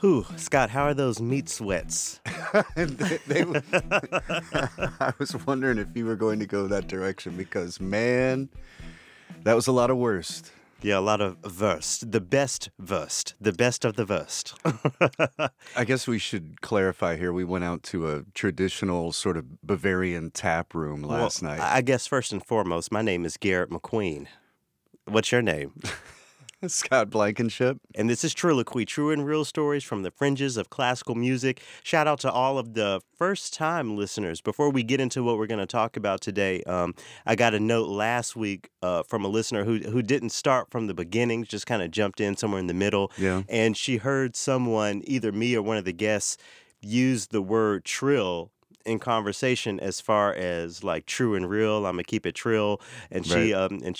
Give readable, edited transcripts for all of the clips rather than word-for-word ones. Whew, Scott, how are those meat sweats? I was wondering if you were going to go that direction because, man, that was a lot of worst. Yeah, a lot of verst. The best verst. The best of the verst. I guess we should clarify here. We went out to a traditional sort of Bavarian tap room last night. I guess first and foremost, my name is Garrett McQueen. What's your name? Scott Blankenship. And this is Triloquy, true and real stories from the fringes of classical music. Shout out to all of the first-time listeners. Before we get into what we're going to talk about today, I got a note last week from a listener who didn't start from the beginning, just kind of jumped in somewhere in the middle. Yeah. And she heard someone, either me or one of the guests, use the word trill in conversation as far as like true and real. I'm gonna keep it trill, and she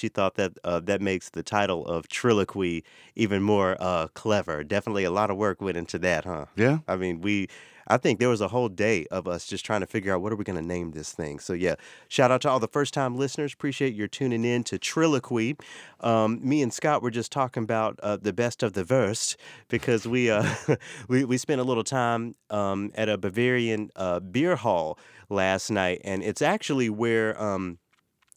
thought that that makes the title of Triloquy even more clever. Definitely a lot of work went into that, huh? Yeah. I mean, I think there was a whole day of us just trying to figure out what are we gonna name this thing. So yeah, shout out to all the first time listeners. Appreciate your tuning in to Triloquy. Me and Scott were just talking about the best of the worst because we we spent a little time at a Bavarian beer hall last night, and it's actually where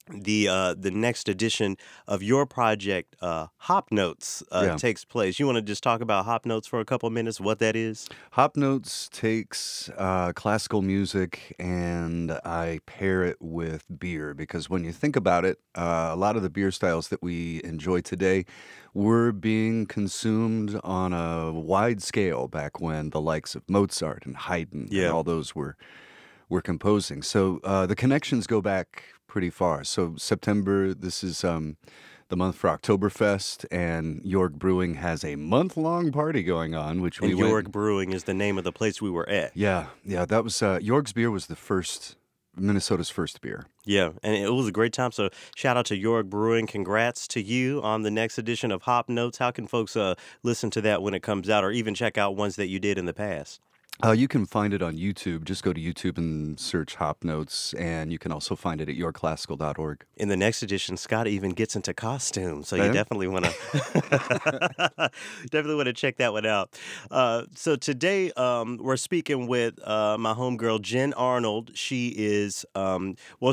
the next edition of your project, Hop Notes, takes place. You want to just talk about Hop Notes for a couple minutes, what that is? Hop Notes takes classical music and I pair it with beer because when you think about it, a lot of the beer styles that we enjoy today were being consumed on a wide scale back when the likes of Mozart and Haydn and all those were composing. So the connections go back pretty far. So September, this is the month for Oktoberfest, and York Brewing has a month-long party going on, which we went. York Brewing is the name of the place we were at. Yeah, that was York's beer was the first, Minnesota's first beer. Yeah, and it was a great time. So shout out to York Brewing. Congrats to you on the next edition of Hop Notes. How can folks listen to that when it comes out, or even check out ones that you did in the past? You can find it on YouTube. Just go to YouTube and search Hop Notes, and you can also find it at yourclassical.org. In the next edition, Scott even gets into costume, so you definitely want to check that one out. So today we're speaking with my homegirl Jen Arnold. She is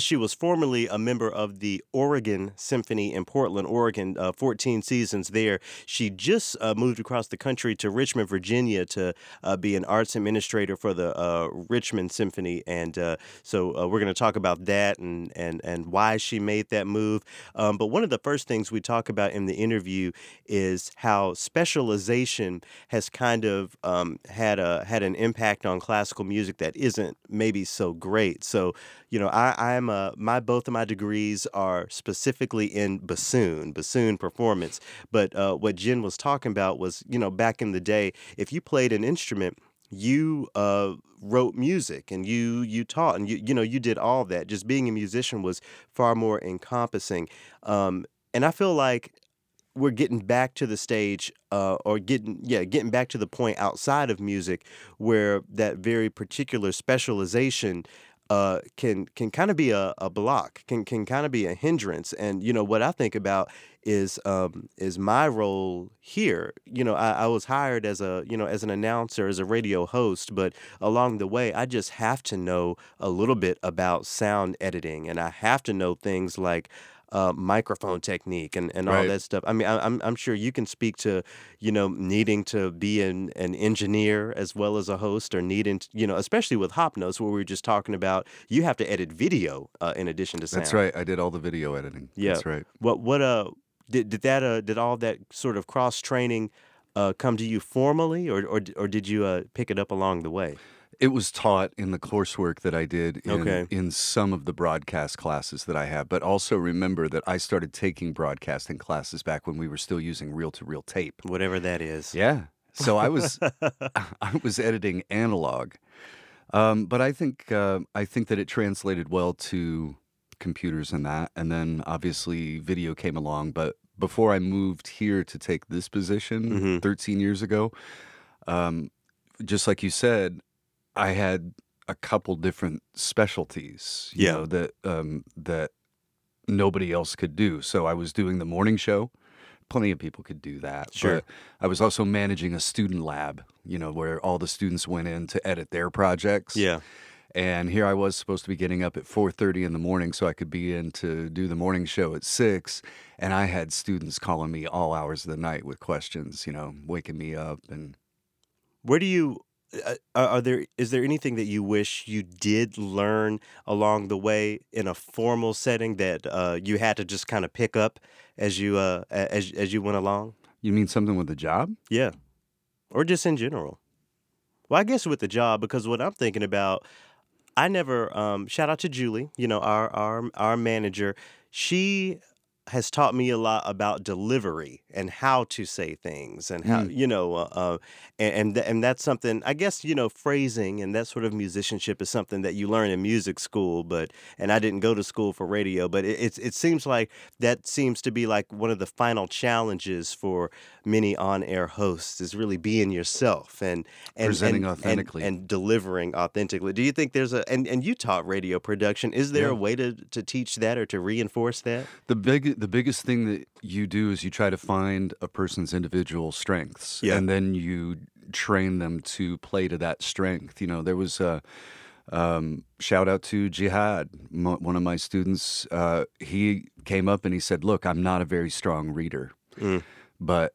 she was formerly a member of the Oregon Symphony in Portland, Oregon, 14 seasons there. She just moved across the country to Richmond, Virginia, to be an arts administrator for the Richmond Symphony, and so we're going to talk about that and why she made that move. But one of the first things we talk about in the interview is how specialization has kind of had an impact on classical music that isn't maybe so great. So you know, both of my degrees are specifically in bassoon performance. But what Jen was talking about was, you know, back in the day, if you played an instrument, you wrote music and you taught and you did all that. Just being a musician was far more encompassing. And I feel like we're getting back to the stage getting back to the point outside of music where that very particular specialization can kind of be a block, can kind of be a hindrance. And, you know, what I think about is my role here. You know, I was hired as an announcer, as a radio host, but along the way, I just have to know a little bit about sound editing, and I have to know things like microphone technique and all that stuff. I mean, I'm sure you can speak to, you know, needing to be an engineer as well as a host, or needing to, you know, especially with Hop Notes, where we were just talking about, you have to edit video in addition to sound. That's right. I did all the video editing. Yeah. That's right. What did all that sort of cross training come to you formally, or did you pick it up along the way? It was taught in the coursework that I did in some of the broadcast classes that I have. But also remember that I started taking broadcasting classes back when we were still using reel-to-reel tape. Whatever that is. Yeah. So I was editing analog. But I think that it translated well to computers and that. And then obviously video came along, but before I moved here to take this position 13 years ago, just like you said, I had a couple different specialties, you know, that nobody else could do. So I was doing the morning show. Plenty of people could do that. Sure. But I was also managing a student lab, you know, where all the students went in to edit their projects. Yeah. And here I was supposed to be getting up at 4:30 in the morning so I could be in to do the morning show at 6. And I had students calling me all hours of the night with questions, you know, waking me up. And where do you... Is there anything that you wish you did learn along the way in a formal setting that you had to just kind of pick up as you went along? You mean something with the job? Yeah, or just in general. Well, I guess with the job, because what I'm thinking about, I never shout out to Julie, you know, our manager. She has taught me a lot about delivery and how to say things and how, you know, and that's something, I guess, you know, phrasing and that sort of musicianship is something that you learn in music school, and I didn't go to school for radio, but it seems like that seems to be like one of the final challenges for many on-air hosts is really being yourself and presenting authentically and delivering authentically. Do you think there's and you taught radio production. Is there a way to teach that or to reinforce that? The biggest thing that you do is you try to find a person's individual strengths, and then you train them to play to that strength. You know, there was a shout out to Jihad, one of my students. He came up and he said, "Look, I'm not a very strong reader, but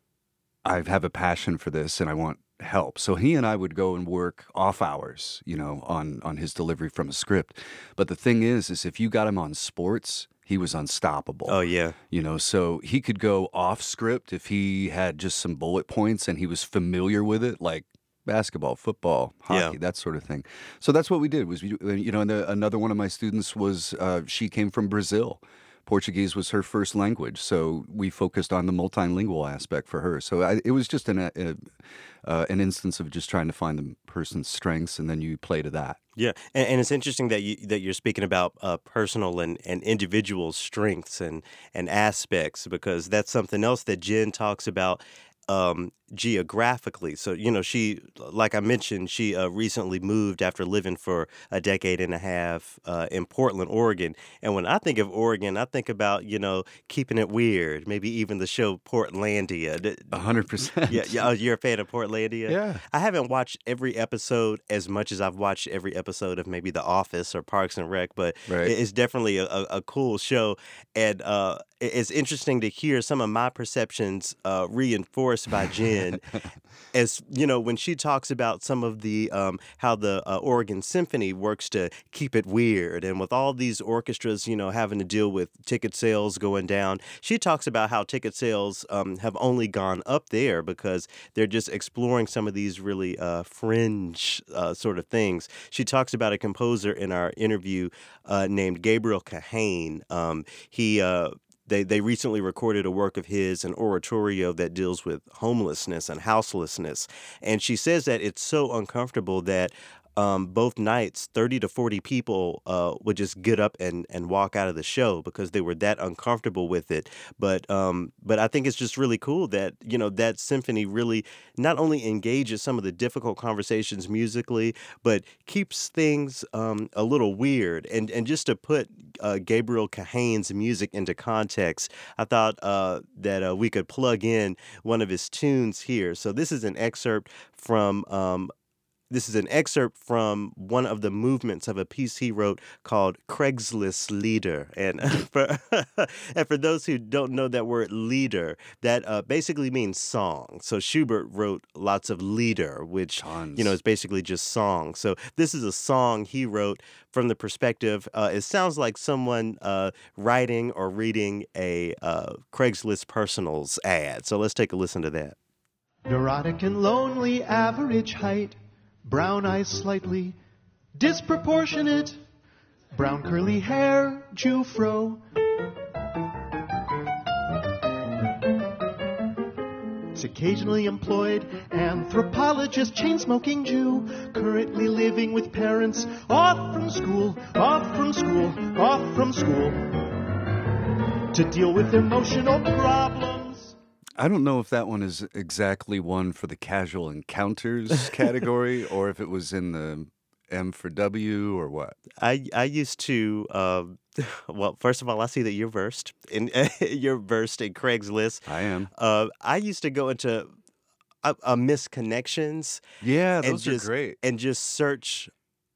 I have a passion for this and I want help." So he and I would go and work off hours, you know, on his delivery from a script. But the thing is if you got him on sports, he was unstoppable. Oh, yeah. You know, so he could go off script if he had just some bullet points and he was familiar with it, like basketball, football, hockey, that sort of thing. So that's what we did. Was, you know, and another one of my students was, she came from Brazil. Portuguese was her first language, so we focused on the multilingual aspect for her. So it was just an instance of just trying to find the person's strengths, and then you play to that. Yeah, and it's interesting that you're speaking about personal and individual strengths and aspects, because that's something else that Jen talks about geographically. So, you know, she, like I mentioned, she recently moved after living for a decade and a half in Portland, Oregon. And when I think of Oregon, I think about, you know, keeping it weird, maybe even the show Portlandia. 100%. Yeah, you're a fan of Portlandia? Yeah. I haven't watched every episode as much as I've watched every episode of maybe The Office or Parks and Rec, but it's definitely a cool show. And it's interesting to hear some of my perceptions reinforced by Jen. As you know, when she talks about some of the how the Oregon Symphony works to keep it weird, and with all these orchestras, you know, having to deal with ticket sales going down, she talks about how ticket sales have only gone up there because they're just exploring some of these really fringe sort of things. She talks about a composer in our interview named Gabriel Kahane. They recently recorded a work of his, an oratorio that deals with homelessness and houselessness. And she says that it's so uncomfortable that both nights, 30 to 40 people would just get up and walk out of the show because they were that uncomfortable with it. But I think it's just really cool that, you know, that symphony really not only engages some of the difficult conversations musically, but keeps things a little weird. And just to put Gabriel Kahane's music into context, I thought that we could plug in one of his tunes here. So this is an excerpt from... This is an excerpt from one of the movements of a piece he wrote called Craigslist Lieder. And for those who don't know that word Lieder, that basically means song. So Schubert wrote lots of Lieder, which, tons, you know, is basically just song. So this is a song he wrote from the perspective, it sounds like someone writing or reading a Craigslist Personals ad. So let's take a listen to that. Neurotic and lonely, average height. Brown eyes slightly disproportionate, brown curly hair, Jew fro. It's occasionally employed, anthropologist, chain-smoking Jew, currently living with parents, off from school, off from school, off from school, to deal with emotional problems. I don't know if that one is exactly one for the casual encounters category or if it was in the M for W or what. I used to, well, first of all, I see that you're versed in Craigslist. I am. I used to go into missed connections. Yeah, those are great. And just search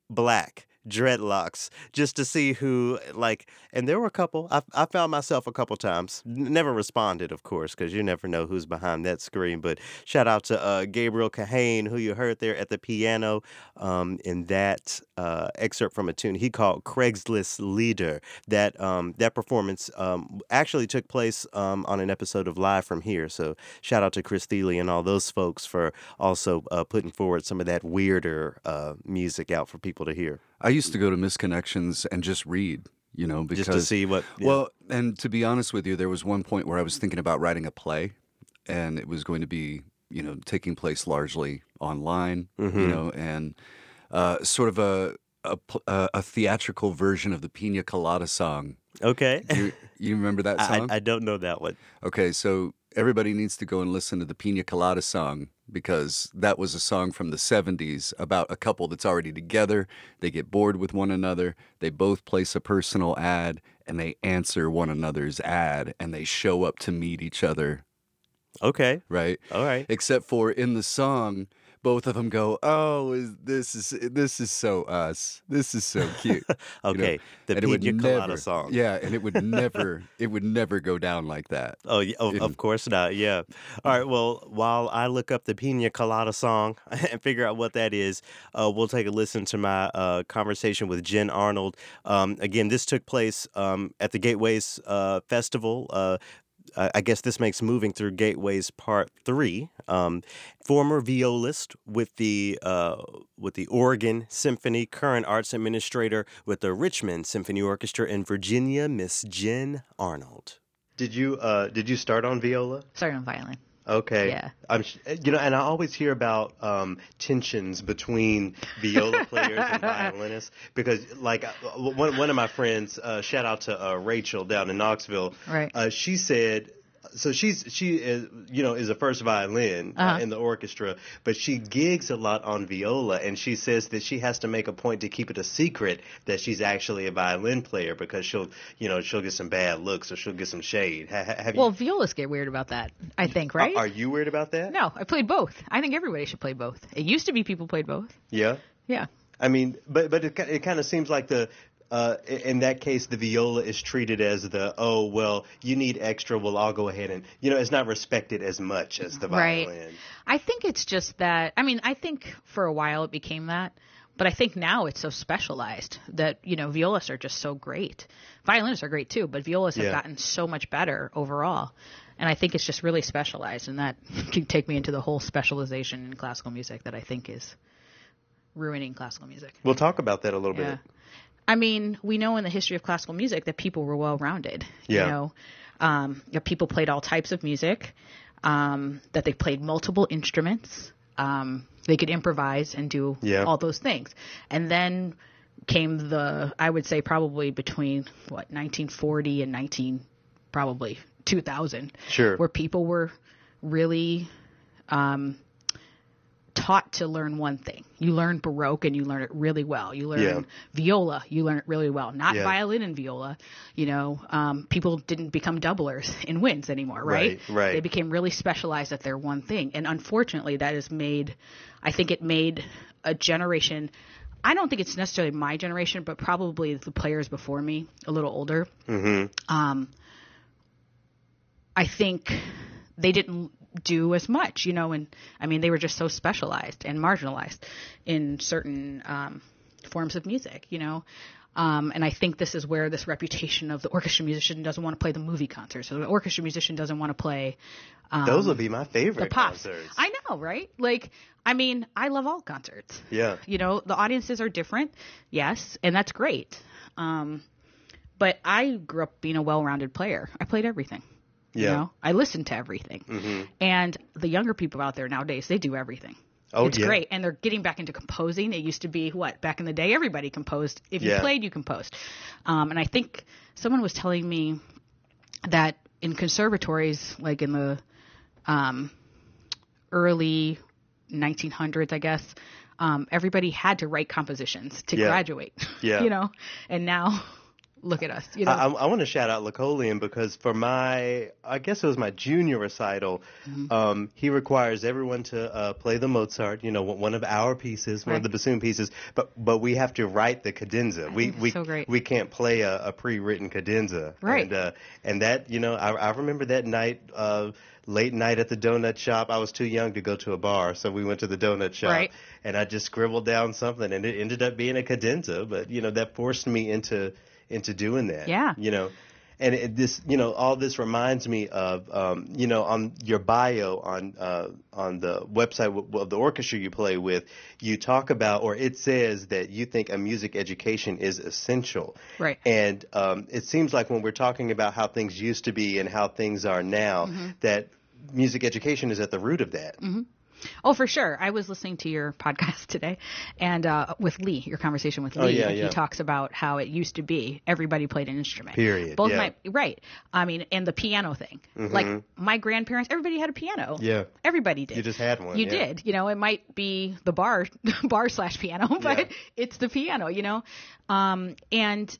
black dreadlocks just to see who, like, and there were a couple. I found myself a couple times. Never responded, of course, because you never know who's behind that screen. But shout out to Gabriel Kahane, who you heard there at the piano in that excerpt from a tune he called Craigslist Lieder. That that performance actually took place on an episode of Live From Here. So shout out to Chris Thiele and all those folks for also putting forward some of that weirder music out for people to hear. I used to go to misconnections and just read, you know, because just to see what. Yeah. Well, and to be honest with you, there was one point where I was thinking about writing a play, and it was going to be, you know, taking place largely online, mm-hmm. you know, and sort of a theatrical version of the Pina Colada song. Okay, you remember that song? I don't know that one. Okay, so everybody needs to go and listen to the Pina Colada song, because that was a song from the 70s about a couple that's already together. They get bored with one another. They both place a personal ad, and they answer one another's ad, and they show up to meet each other. Okay. Right? All right. Except for in the song, both of them go, oh, this is so us. This is so cute. Okay, you know? The Pina Colada song. Yeah, and it would never go down like that. Oh, yeah, of course not, yeah. All right, well, while I look up the Pina Colada song and figure out what that is, we'll take a listen to my conversation with Jen Arnold. Again, this took place at the Gateways Festival. I guess this makes Moving Through Gateways Part 3. Former violist with the Oregon Symphony, current arts administrator with the Richmond Symphony Orchestra in Virginia, Miss Jen Arnold. Did you start on viola? Started on violin. Okay. Yeah. You know, and I always hear about tensions between viola players and violinists, because, like, one of my friends, shout out to Rachel down in Knoxville. Right. She said, so she is, you know, is a first violin in the orchestra, but she gigs a lot on viola, and she says that she has to make a point to keep it a secret that she's actually a violin player, because she'll get some bad looks or she'll get some shade. Well, violists get weird about that, I think, right? Are you weird about that? No, I played both. I think everybody should play both. It used to be people played both. Yeah? Yeah. I mean, but it kind of seems like the... in that case, the viola is treated as the, oh, well, you need extra, well, I'll go ahead and, you know, it's not respected as much as the violin. Right. I think it's just that, I mean, I think for a while it became that, but I think now it's so specialized that, you know, violists are just so great. Violinists are great too, but violists have gotten so much better overall. And I think it's just really specialized, and that can take me into the whole specialization in classical music that I think is ruining classical music. We'll talk about that a little bit. I mean, we know in the history of classical music that people were well-rounded, you know, that people played all types of music, that they played multiple instruments, they could improvise and do all those things. And then came the, I would say probably between, 1940 and 2000, where people were really taught to learn one thing. You learn Baroque and you learn it really well. You learn viola, you learn it really well. Not violin and viola. You know, people didn't become doublers in winds anymore, right? Right. They became really specialized at their one thing. And unfortunately, that has made, I think it made a generation, I don't think it's necessarily my generation, but probably the players before me, a little older. Mm-hmm. I think they didn't do as much, you know, and I mean, they were just so specialized and marginalized in certain forms of music, you know. And I think this is where this reputation of the orchestra musician doesn't want to play the movie concerts. So the orchestra musician doesn't want to play. Those would be my favorite concerts. I know, right? Like, I mean, I love all concerts. Yeah. You know, the audiences are different. Yes. And that's great. But I grew up being a well-rounded player. I played everything. Yeah. You know, I listen to everything. Mm-hmm. And the younger people out there nowadays, they do everything. Oh, it's great. And they're getting back into composing. It used to be back in the day, everybody composed. If you played, you composed. And I think someone was telling me that in conservatories, like in the early 1900s, I guess, everybody had to write compositions to graduate, you know, and now look at us. You know? I want to shout out Lacolian because for my, I guess it was my junior recital, he requires everyone to play the Mozart, you know, one of our pieces, one of the bassoon pieces, but we have to write the cadenza. We can't play a pre-written cadenza. Right. And that, you know, I remember that night, late night at the donut shop. I was too young to go to a bar, so we went to the donut shop, and I just scribbled down something, and it ended up being a cadenza, but, you know, that forced me into doing that, you know, and this, you know, all this reminds me of, you know, on your bio on the website of the orchestra you play with, you talk about, or it says that you think a music education is essential. Right. And it seems like when we're talking about how things used to be and how things are now, that music education is at the root of that. Oh, for sure. I was listening to your podcast today and with Lee, your conversation with Lee. He talks about how it used to be everybody played an instrument. Period. Both my I mean, and the piano thing. Like my grandparents, everybody had a piano. Everybody did. You just had one. You did. You know, it might be the bar/piano, but it's the piano, you know. And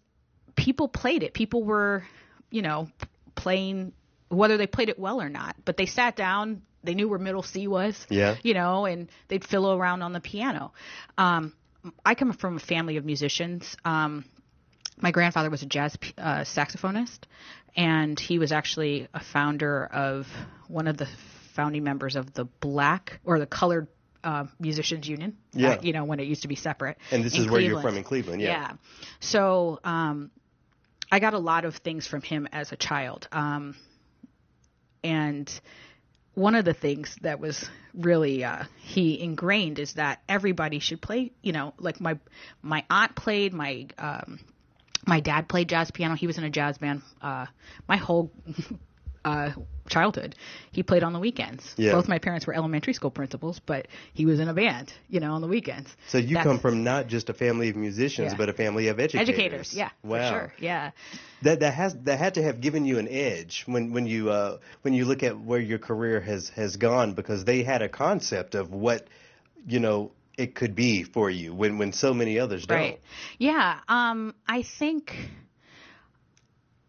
people played it. People were, you know, playing whether they played it well or not, but they sat down. They knew where middle C was, you know, and they'd fiddle around on the piano. I come from a family of musicians. My grandfather was a jazz saxophonist, and he was actually a founder of one of the founding members of the black or the colored musicians union, you know, when it used to be separate. And this is Cleveland. Where you're from in Cleveland. Yeah. So I got a lot of things from him as a child. And one of the things that was really he ingrained is that everybody should play, you know, like my aunt played, my dad played jazz piano. He was in a jazz band my whole childhood. He played on the weekends. Both my parents were elementary school principals, but he was in a band, you know, on the weekends. So you come from not just a family of musicians, but a family of educators. Wow. For sure. That had to have given you an edge when you look at where your career has gone, because they had a concept of what, you know, it could be for you when so many others don't. I think,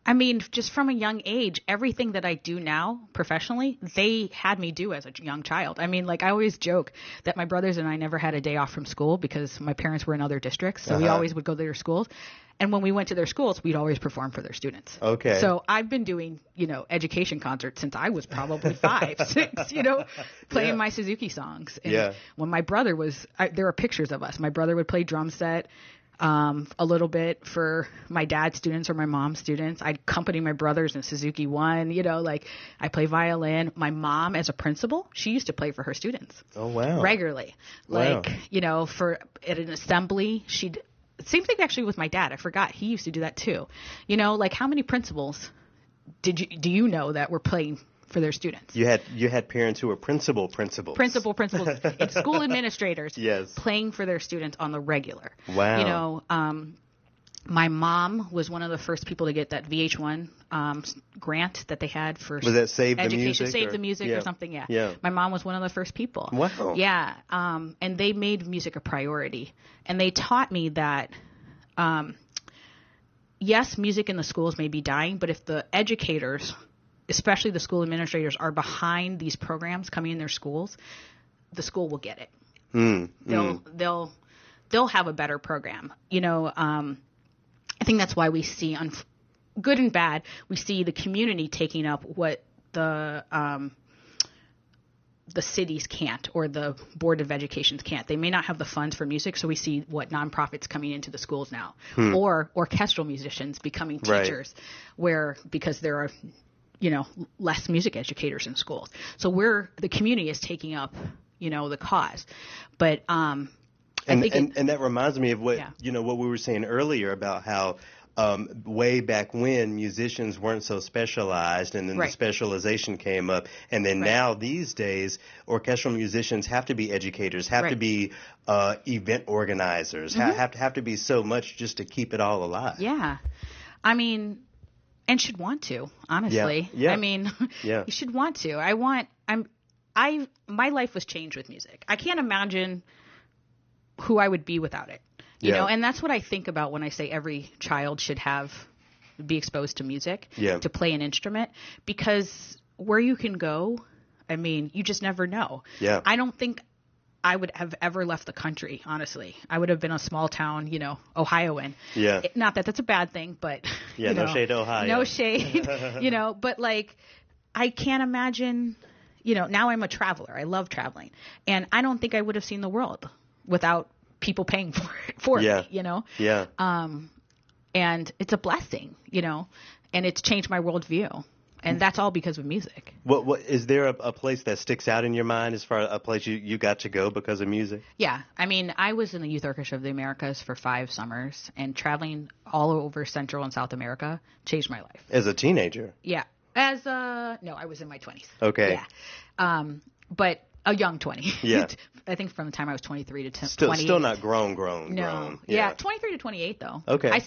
I mean, just from a young age, everything that I do now professionally, they had me do as a young child. I mean, like, I always joke that my brothers and I never had a day off from school because my parents were in other districts, so we always would go to their schools. And when we went to their schools, we'd always perform for their students. Okay. So I've been doing, you know, education concerts since I was probably five, six, you know, playing my Suzuki songs. And when my brother was – there are pictures of us. My brother would play drum set. A little bit for my dad's students or my mom's students. I'd accompany my brothers in Suzuki One, you know, like I play violin. My mom, as a principal, she used to play for her students. Oh, wow. Regularly. Like, you know, for at an assembly, she'd, same thing actually with my dad. I forgot. He used to do that too. You know, like how many principals do you know that were playing for their students? You had parents who were principals and school administrators playing for their students on the regular. Wow. You know, my mom was one of the first people to get that VH1 grant that they had for was that Save education, the Music? Save the Music or something, My mom was one of the first people. Wow. Yeah. And they made music a priority. And they taught me that yes, music in the schools may be dying, but if the educators – especially the school administrators are behind these programs coming in their schools, the school will get it. They'll have a better program. You know, I think that's why we see good and bad. We see the community taking up what the cities can't, or the Board of Education can't. They may not have the funds for music, so we see what nonprofits coming into the schools now, or orchestral musicians becoming teachers, because there are, you know, less music educators in schools. So the community is taking up, you know, the cause. But I think that reminds me of what, you know, what we were saying earlier about how way back when musicians weren't so specialized, and then the specialization came up. And then now these days, orchestral musicians have to be educators, have to be event organizers, have to be so much just to keep it all alive. Yeah. I mean, and should want to, honestly. I mean, you should want to. I want my life was changed with music. I can't imagine who I would be without it. You know, and that's what I think about when I say every child should be exposed to music, to play an instrument, because where you can go, I mean, you just never know. Yeah. I don't think I would have ever left the country, honestly. I would have been a small town, Ohioan. Yeah. Not that that's a bad thing, but yeah, no shade to Ohio. No shade. But I can't imagine, now I'm a traveler. I love traveling. And I don't think I would have seen the world without people paying for it, Yeah. And it's a blessing, and it's changed my worldview. And that's all because of music. What is there a place that sticks out in your mind as far as a place you got to go because of music? Yeah. I mean, I was in the Youth Orchestra of the Americas for 5 summers, and traveling all over Central and South America changed my life. As a teenager? Yeah. No, I was in my 20s. Okay. Yeah. But a young 20. Yeah. I think from the time I was 23 to 28. Still not grown. No. Grown. Yeah. 23 to 28 though. Okay.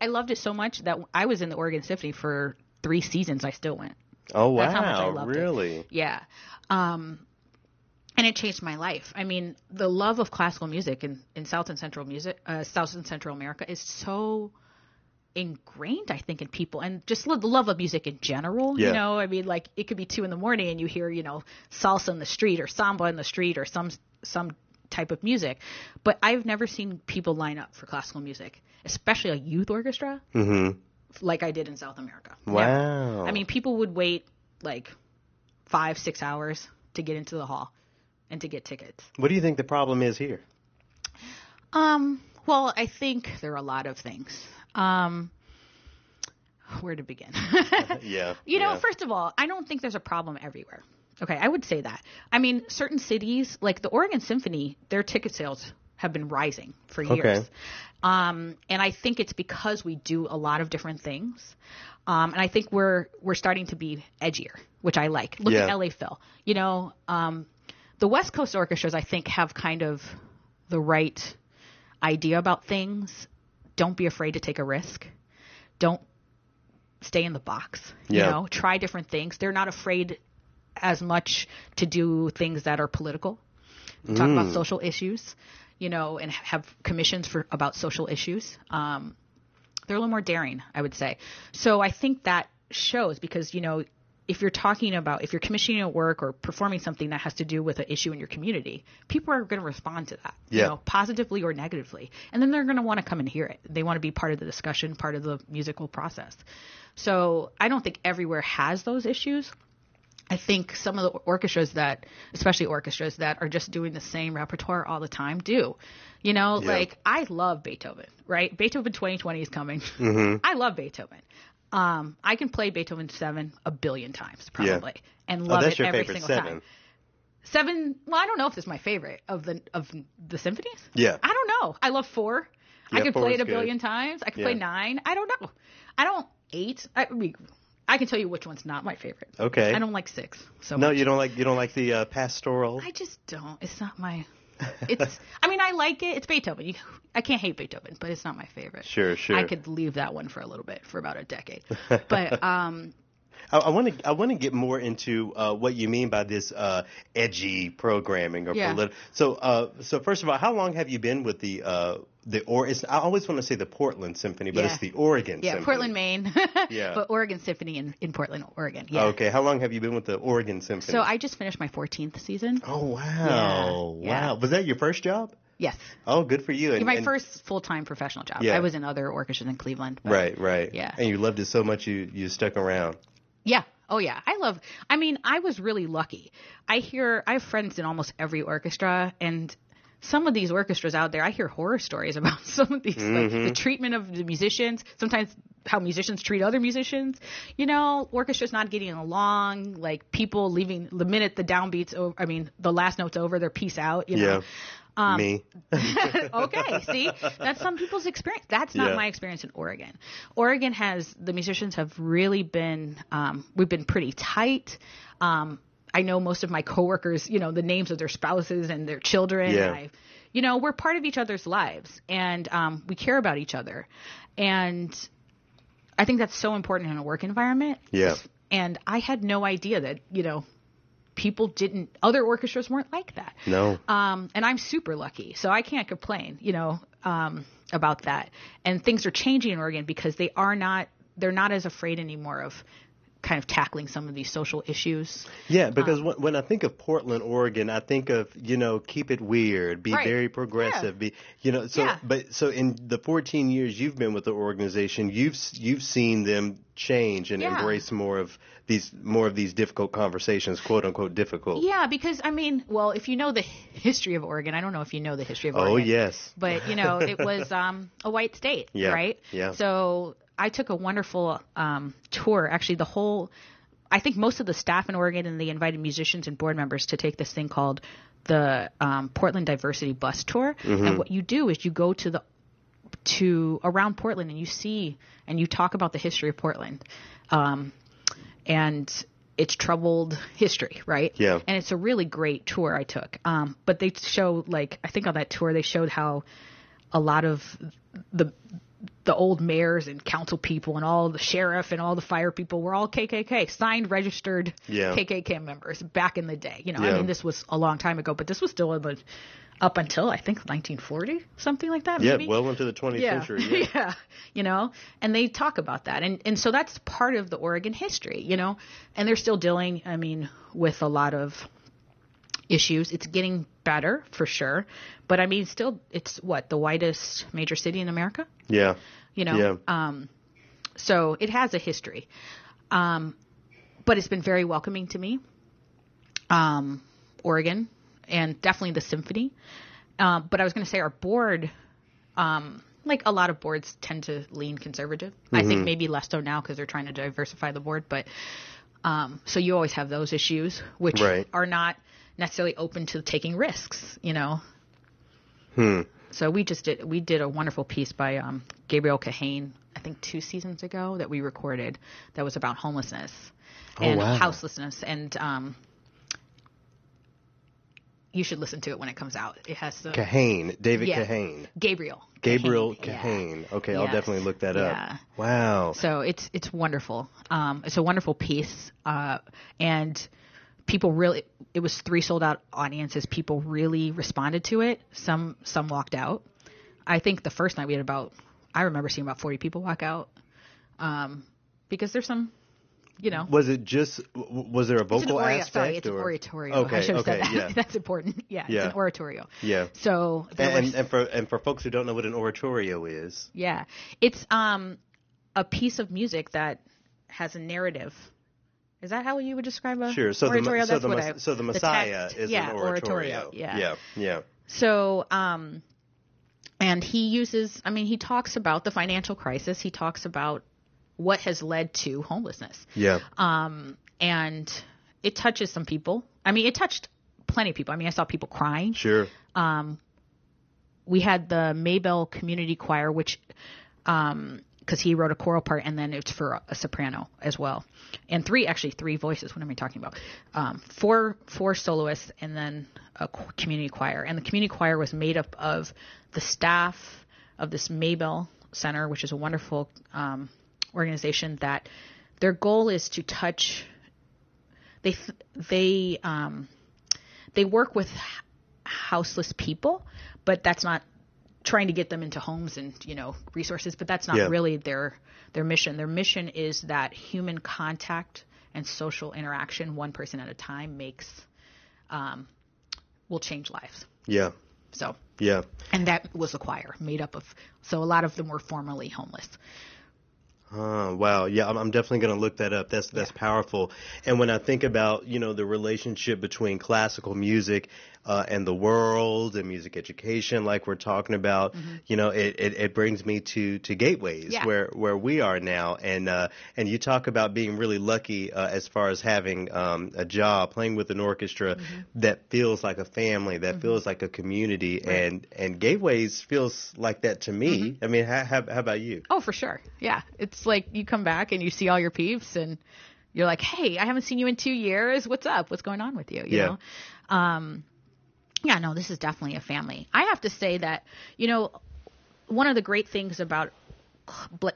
I loved it so much that I was in the Oregon Symphony for 3 seasons. I still went. Oh, wow. That's how much I loved really? It. Yeah. And it changed my life. I mean, the love of classical music in South and Central America is so ingrained, I think, in people, and just the love of music in general. Yeah. I mean, it could be 2 a.m. and you hear, salsa in the street or samba in the street or some type of music. But I've never seen people line up for classical music, especially a youth orchestra, like I did in South America. Wow. Yeah. I mean, people would wait 5-6 hours to get into the hall and to get tickets. What do you think the problem is here? Well, I think there are a lot of things. Where to begin? Yeah. First of all, I don't think there's a problem everywhere. Okay, I would say that. I mean, certain cities, like the Oregon Symphony, their ticket sales have been rising for years. Okay. And I think it's because we do a lot of different things. And I think we're starting to be edgier, which I like. Look at LA Phil. The West Coast orchestras, I think, have kind of the right idea about things. Don't be afraid to take a risk. Don't stay in the box. Try different things. They're not afraid as much to do things that are political, talk about social issues, and have commissions about social issues. They're a little more daring, I would say. So I think that shows because, if you're if you're commissioning a work or performing something that has to do with an issue in your community, people are going to respond to that, positively or negatively. And then they're going to want to come and hear it. They want to be part of the discussion, part of the musical process. So I don't think everywhere has those issues. I think some of the orchestras especially orchestras that are just doing the same repertoire all the time do. I love Beethoven, right? Beethoven 2020 is coming. I love Beethoven. I can play Beethoven 7 a billion times probably and love it every single time. Seven. Well, I don't know if it's my favorite of the symphonies. Yeah. I don't know. I love 4. I could play it a billion times. I could play 9. I don't know. I don't 8. I can tell you which one's not my favorite. Okay. I don't like 6. So no, much. you don't like the pastoral. I just don't. It's not my. It's. I mean, I like it. It's Beethoven. I can't hate Beethoven, but it's not my favorite. Sure. I could leave that one for a little bit, for about a decade. But I want to get more into what you mean by this edgy programming or political. So first of all, how long have you been with I always want to say the Portland Symphony, but it's the Oregon Symphony. Yeah, Portland, Maine. But Oregon Symphony in Portland, Oregon. Yeah. Okay. How long have you been with the Oregon Symphony? So I just finished my 14th season. Oh, wow. Yeah. Wow. Was that your first job? Yes. Oh, good for you. My first full-time professional job. Yeah. I was in other orchestras in Cleveland. Right. Yeah. And you loved it so much you stuck around. Yeah. Oh, yeah. I was really lucky. I have friends in almost every orchestra, and some of these orchestras out there, I hear horror stories about some of these, the treatment of the musicians, sometimes how musicians treat other musicians, orchestras not getting along, people leaving the minute the downbeat's over, I mean, the last note's over, they're peace out, know. Me. Okay, see, that's some people's experience. That's not my experience in Oregon. Oregon the musicians have really been, we've been pretty tight. I know most of my coworkers, the names of their spouses and their children. Yeah. And we're part of each other's lives, and we care about each other. And I think that's so important in a work environment. Yeah. And I had no idea that, people didn't, other orchestras weren't like that. No. And I'm super lucky, so I can't complain, you know, about that. And things are changing in Oregon because they are not, they're not as afraid anymore of kind of tackling some of these social issues. Yeah, because when I think of Portland, Oregon, I think of, you know, keep it weird, be right. very progressive, yeah. be, you know, so yeah. but so in the 14 years you've been with the organization, you've seen them change and yeah. embrace more of these difficult conversations, quote unquote difficult. Yeah, because I mean, well, if you know the history of Oregon, I don't know if you know the history of Oregon. Oh, yes. But, you know, it was a white state, yeah. right? Yeah. So I took a wonderful tour. Actually, I think most of the staff in Oregon and they invited musicians and board members to take this thing called the Portland Diversity Bus Tour. Mm-hmm. And what you do is you go to around Portland and you see and you talk about the history of Portland and its troubled history, right? Yeah. And it's a really great tour I took. But they show, like, I think on that tour they showed how a lot of the old mayors and council people and all the sheriff and all the fire people were all KKK, signed, registered yeah. KKK members back in the day. You know, yeah. I mean, this was a long time ago, but this was still up until, I think, 1940, something like that. Yeah, maybe. Well into the 20th yeah. century. Yeah. yeah, you know, and they talk about that. And so that's part of the Oregon history, you know, and they're still dealing, I mean, with a lot of issues. It's getting better for sure, but I mean, still, it's what, the whitest major city in America? Yeah. You know, yeah. So it has a history, but it's been very welcoming to me, Oregon, and definitely the symphony. But I was going to say our board, like a lot of boards tend to lean conservative. Mm-hmm. I think maybe less so now because they're trying to diversify the board, but so you always have those issues, which right. are not necessarily open to taking risks, you know. Hmm. So we did a wonderful piece by Gabriel Kahane, I think 2 seasons ago, that we recorded that was about homelessness and wow. houselessness. And you should listen to it when it comes out. It has the Kahane, David yeah, Kahane. Gabriel Kahane. Yeah. Okay, yes. I'll definitely look that up. Yeah. Wow. So it's wonderful. It's a wonderful piece, and people really, it was 3 sold out audiences. People really responded to it. Some walked out. I think the first night we had I remember seeing about 40 people walk out, because there's some, you know. Was there a vocal aspect? Sorry, it's an oratorio. Okay, I should have said that. Yeah. That's important. Yeah, yeah, it's an oratorio. Yeah. So. And for folks who don't know what an oratorio is. Yeah. It's a piece of music that has a narrative. Is that how you would describe a sure. so oratorio? The, the Messiah is yeah, an oratorio. Yeah. yeah, yeah. So, and he uses, I mean, he talks about the financial crisis. He talks about what has led to homelessness. Yeah. And it touches some people. I mean, it touched plenty of people. I mean, I saw people crying. Sure. We had the Mabel Community Choir, which because he wrote a choral part, and then it's for a soprano as well. And three voices. What am I talking about? Four soloists and then a community choir. And the community choir was made up of the staff of this Mabel Center, which is a wonderful organization that their goal is to touch. They work with houseless people, but that's not trying to get them into homes and, you know, resources, but that's not yeah. really their mission. Their mission is that human contact and social interaction, one person at a time, will change lives. Yeah. So. Yeah. And that was a choir made up of, so a lot of them were formerly homeless. Wow. Yeah, I'm definitely going to look that up. That's yeah. powerful. And when I think about, you know, the relationship between classical music and the world and music education, like we're talking about, mm-hmm. you know, it brings me to Gateways, yeah. where we are now. And you talk about being really lucky as far as having a job, playing with an orchestra mm-hmm. that feels like a family, that mm-hmm. feels like a community. Right. And Gateways feels like that to me. Mm-hmm. I mean, how about you? Oh, for sure. Yeah. It's like you come back and you see all your peeps and you're like, hey, I haven't seen you in 2 years. What's up? What's going on with you? You yeah. know? Yeah, no, this is definitely a family. I have to say that, you know, one of the great things about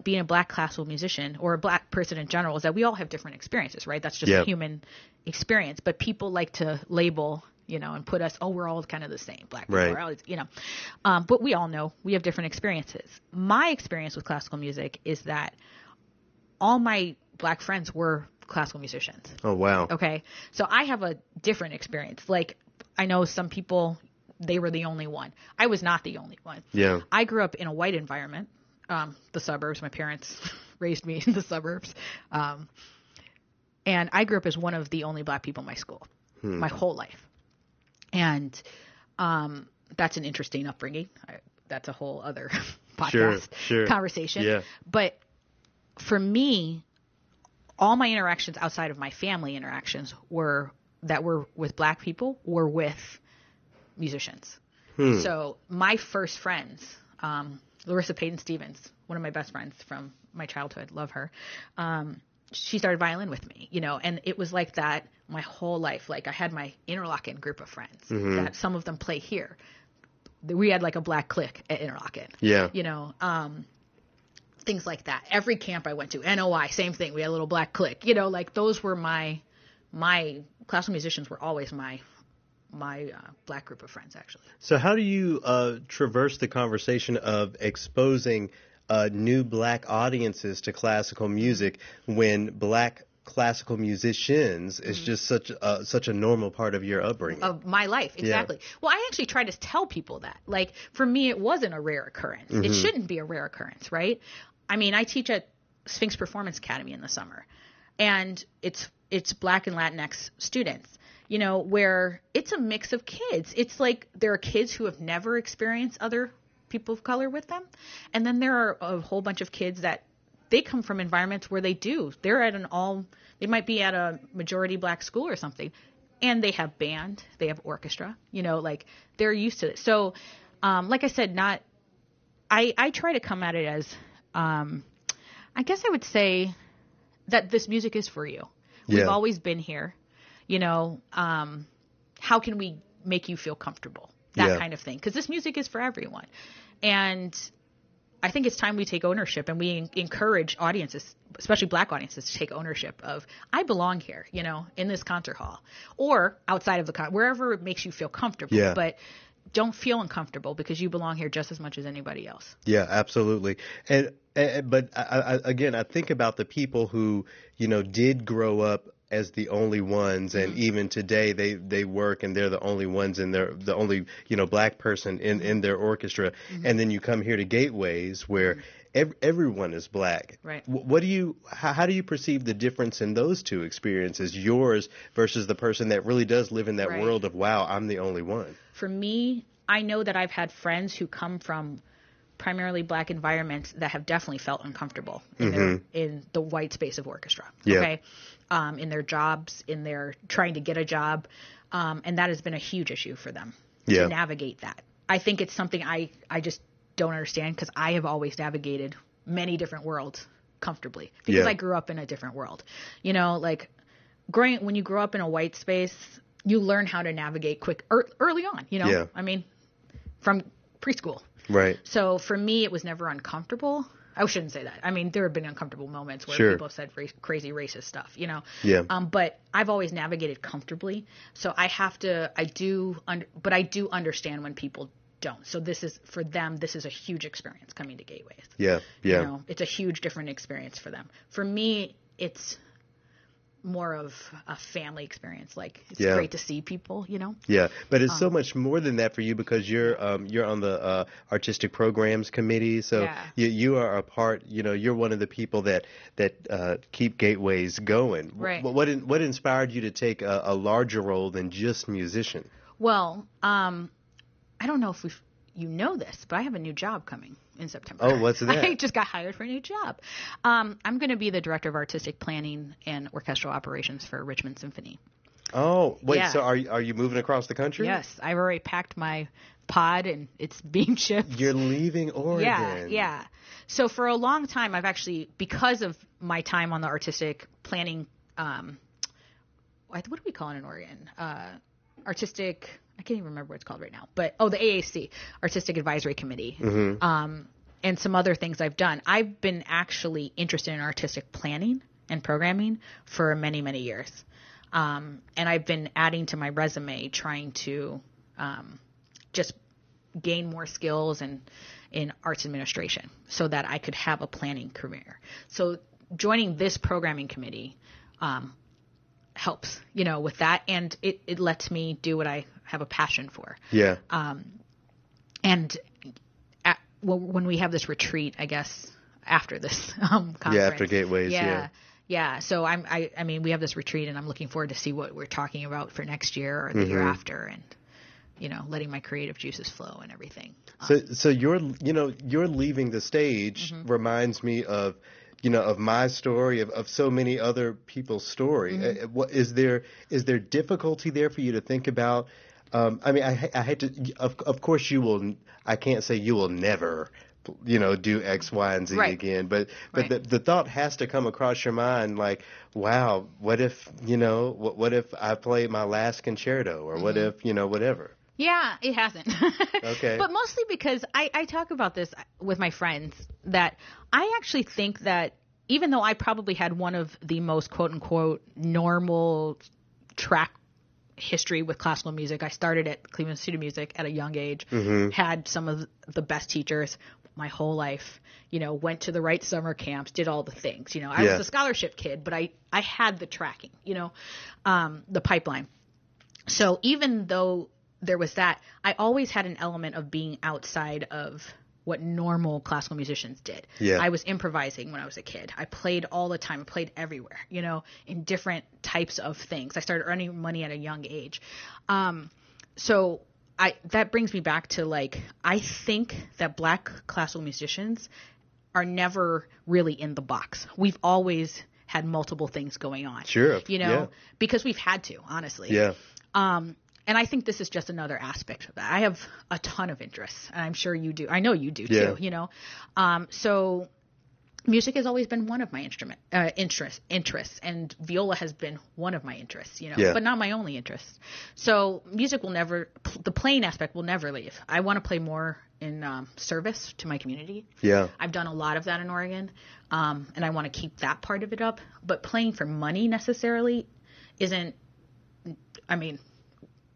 being a black classical musician or a black person in general is that we all have different experiences, right? That's just human experience. But people like to label, you know, and put us, oh, we're all kind of the same, black people, right. All, you know. But we all know we have different experiences. My experience with classical music is that all my black friends were classical musicians. Oh, wow. Okay. So I have a different experience. Like, I know some people, they were the only one. I was not the only one. Yeah. I grew up in a white environment, the suburbs. My parents raised me in the suburbs. And I grew up as one of the only black people in my school my whole life. And that's an interesting upbringing. That's a whole other podcast conversation. Yeah. But for me, all my interactions outside of my family interactions were with black people or with musicians. So my first friends, Larissa Payton Stevens, one of my best friends from my childhood, love her. She started violin with me, you know, and it was like that my whole life. Like, I had my Interlochen group of friends that some of them play here. We had like a black clique at Interlochen, you know, things like that. Every camp I went to, NOI, same thing. We had a little black clique, you know, like those were my classical musicians were always my black group of friends, actually. So how do you traverse the conversation of exposing new black audiences to classical music when black classical musicians is just such a normal part of your upbringing? Of my life, exactly. Yeah. Well, I actually try to tell people that. Like, for me, it wasn't a rare occurrence. It shouldn't be a rare occurrence, right? I mean, I teach at Sphinx Performance Academy in the summer, and it's black and Latinx students. You know, where it's a mix of kids. It's like there are kids who have never experienced other people of color with them. And then there are a whole bunch of kids that they come from environments where they do. They might be at a majority black school or something. And they have band, they have orchestra, you know, like they're used to it. So, like I said, I try to come at it as, I guess I would say that this music is for you. Yeah. We've always been here. You know, how can we make you feel comfortable? That kind of thing. Because this music is for everyone. And I think it's time we take ownership and we encourage audiences, especially black audiences, to take ownership of, I belong here, you know, in this concert hall or outside of the concert, wherever it makes you feel comfortable. Yeah. But don't feel uncomfortable because you belong here just as much as anybody else. Yeah, absolutely. But I think about the people who, you know, did grow up as the only ones, and even today they work and they're the only ones and they're the only, you know, black person in their orchestra. And then you come here to Gateways where everyone is black. Right. What do you, how do you perceive the difference in those two experiences, yours versus the person that really does live in that world of, wow, I'm the only one? For me, I know that I've had friends who come from primarily black environments that have definitely felt uncomfortable in the white space of orchestra, okay? In their jobs, in their trying to get a job. And that has been a huge issue for them to navigate that. I think it's something I just don't understand because I have always navigated many different worlds comfortably because I grew up in a different world. You know, like when you grow up in a white space, you learn how to navigate early on, you know? Yeah. I mean, from preschool. Right. So for me, it was never uncomfortable. I shouldn't say that. I mean, there have been uncomfortable moments where people have said crazy racist stuff, you know? Yeah. But I've always navigated comfortably. So I do understand when people don't. So for them, this is a huge experience coming to Gateways. Yeah. Yeah. You know, it's a huge different experience for them. For me, it's more of a family experience. Like, it's great to see people, you know? Yeah, but it's so much more than that for you because you're on the artistic programs committee, so you are a part, you know, you're one of the people that keep Gateways going. Right. What inspired you to take a larger role than just musician? Well, I don't know if you know this, but I have a new job coming in September. Oh, what's that? I just got hired for a new job. I'm going to be the director of artistic planning and orchestral operations for Richmond Symphony. Oh, wait, so are you moving across the country? Yes, I've already packed my pod and it's being shipped. You're leaving Oregon. Yeah. So for a long time, I've actually, because of my time on the artistic planning, what do we call it in Oregon? Artistic, I can't even remember what it's called right now, but the AAC, Artistic Advisory Committee. and some other things I've done. I've been actually interested in artistic planning and programming for many, many years. And I've been adding to my resume, trying to just gain more skills in arts administration so that I could have a planning career. So joining this programming committee helps, you know, with that. And it lets me do what I have a passion for. Yeah. When we have this retreat, I guess, after this conference. Yeah, after Gateways. Yeah. So I mean, we have this retreat, and I'm looking forward to see what we're talking about for next year or the year after, and, you know, letting my creative juices flow and everything. So you're leaving the stage reminds me of, you know, of my story, of so many other people's story. Is there difficulty there for you to think about? I mean, I had to, of course you will, I can't say you will never, you know, do X, Y, and Z again, but the thought has to come across your mind like, wow, what if, you know, what if I played my last concerto, or what if, you know, whatever. Yeah, it hasn't. Okay. But mostly because I talk about this with my friends, that I actually think that even though I probably had one of the most quote unquote normal track history with classical music. I started at Cleveland Institute of Music at a young age, had some of the best teachers my whole life, you know, went to the right summer camps, did all the things, you know, I was a scholarship kid, but I had the tracking, you know, the pipeline. So even though there was that, I always had an element of being outside of what normal classical musicians did. Yeah. I was improvising when I was a kid. I played all the time. I played everywhere, you know, in different types of things. I started earning money at a young age. So that brings me back to, like, I think that Black classical musicians are never really in the box. We've always had multiple things going on. Sure. You know, because we've had to, honestly. Yeah. And I think this is just another aspect of that. I have a ton of interests, and I'm sure you do. I know you do too, you know. So music has always been one of my interests, and viola has been one of my interests, you know, but not my only interest. So music will never – the playing aspect will never leave. I want to play more in service to my community. Yeah. I've done a lot of that in Oregon, and I want to keep that part of it up. But playing for money necessarily isn't – I mean –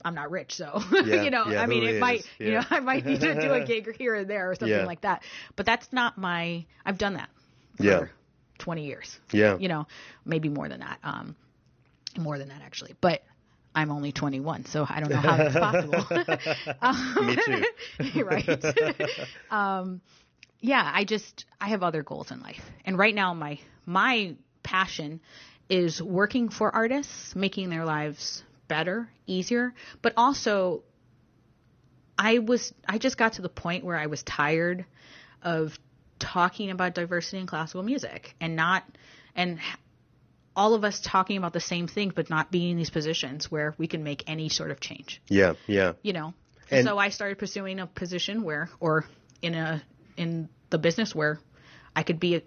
I'm not rich, so, you know, I mean, it might, you know, I might need to do a gig here or there or something like that. But that's not my, I've done that for 20 years. Yeah. You know, maybe more than that actually. But I'm only 21, so I don't know how that's possible. Me too. Yeah, I have other goals in life. And right now my passion is working for artists, making their lives better, easier, but also I just got to the point where I was tired of talking about diversity in classical music and all of us talking about the same thing, but not being in these positions where we can make any sort of change. Yeah. Yeah. You know, and so I started pursuing a position where, or in the business where I could be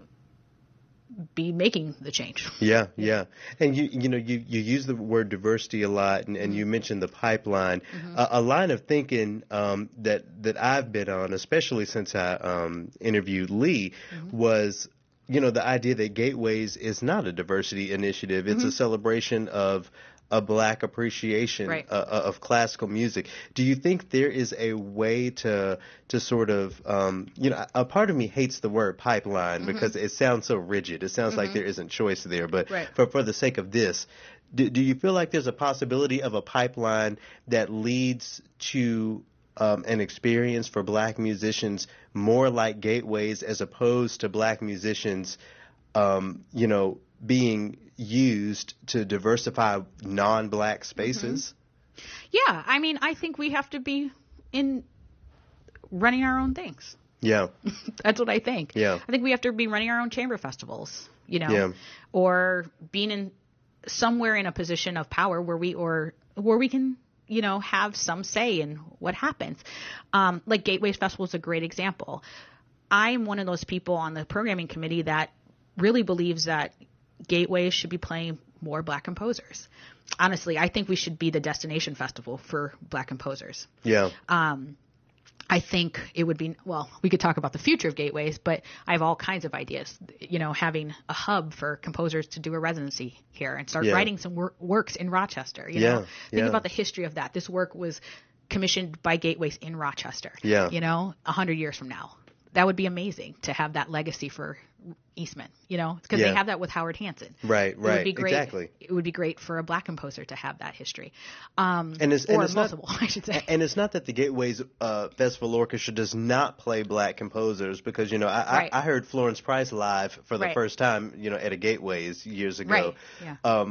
making the change. Yeah, yeah. And you use the word diversity a lot, and you mentioned the pipeline. A line of thinking that I've been on, especially since I interviewed Lee, was, you know, the idea that Gateways is not a diversity initiative. It's a celebration of a Black appreciation of classical music. Do you think there is a way to sort of, you know, a part of me hates the word pipeline because it sounds so rigid. It sounds like there isn't choice there. But for the sake of this, do you feel like there's a possibility of a pipeline that leads to an experience for Black musicians more like Gateways, as opposed to Black musicians, you know, being used to diversify non-Black spaces? Yeah. I mean, I think we have to be in running our own things. Yeah. That's what I think. Yeah. I think we have to be running our own chamber festivals, you know, or being in somewhere in a position of power where we can, you know, have some say in what happens. Like Gateways Festival is a great example. I'm one of those people on the programming committee that really believes that Gateways should be playing more Black composers. Honestly, I think we should be the destination festival for Black composers. Yeah. I think it would be, well, we could talk about the future of Gateways, but I have all kinds of ideas, you know, having a hub for composers to do a residency here and start writing some works in Rochester, you know, think about the history of that. This work was commissioned by Gateways in Rochester, you know, 100 years from now. That would be amazing to have that legacy for Eastman, you know, because they have that with Howard Hanson. Right. It would be great. Exactly. It would be great for a black composer to have that history. Or it's multiple, I should say. And it's not that the Gateways Festival Orchestra does not play black composers, because, you know, I heard Florence Price live for the first time, you know, at a Gateways years ago. Right. Yeah.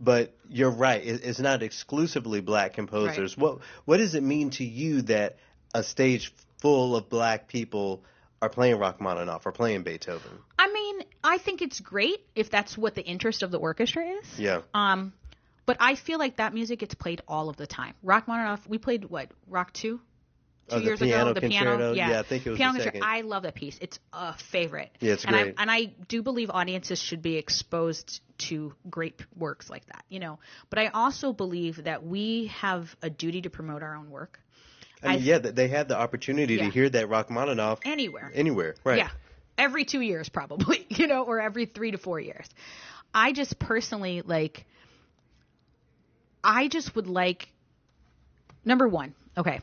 But you're right. It's not exclusively black composers. Right. What does it mean to you that a stage full of black people are playing Rachmaninoff or playing Beethoven? I mean, I think it's great if that's what the interest of the orchestra is. Yeah. But I feel like that music gets played all of the time. Rachmaninoff, we played Rock 2? Two years ago, the piano concerto. Yeah, I think it was piano concerto. I love that piece. It's a favorite. Yeah, it's great. And I do believe audiences should be exposed to great works like that, you know. But I also believe that we have a duty to promote our own work. I mean, yeah, they have the opportunity to hear that Rachmaninoff anywhere, right? Yeah, every 2 years probably, you know, or every 3 to 4 years. I just personally would like, number one, okay.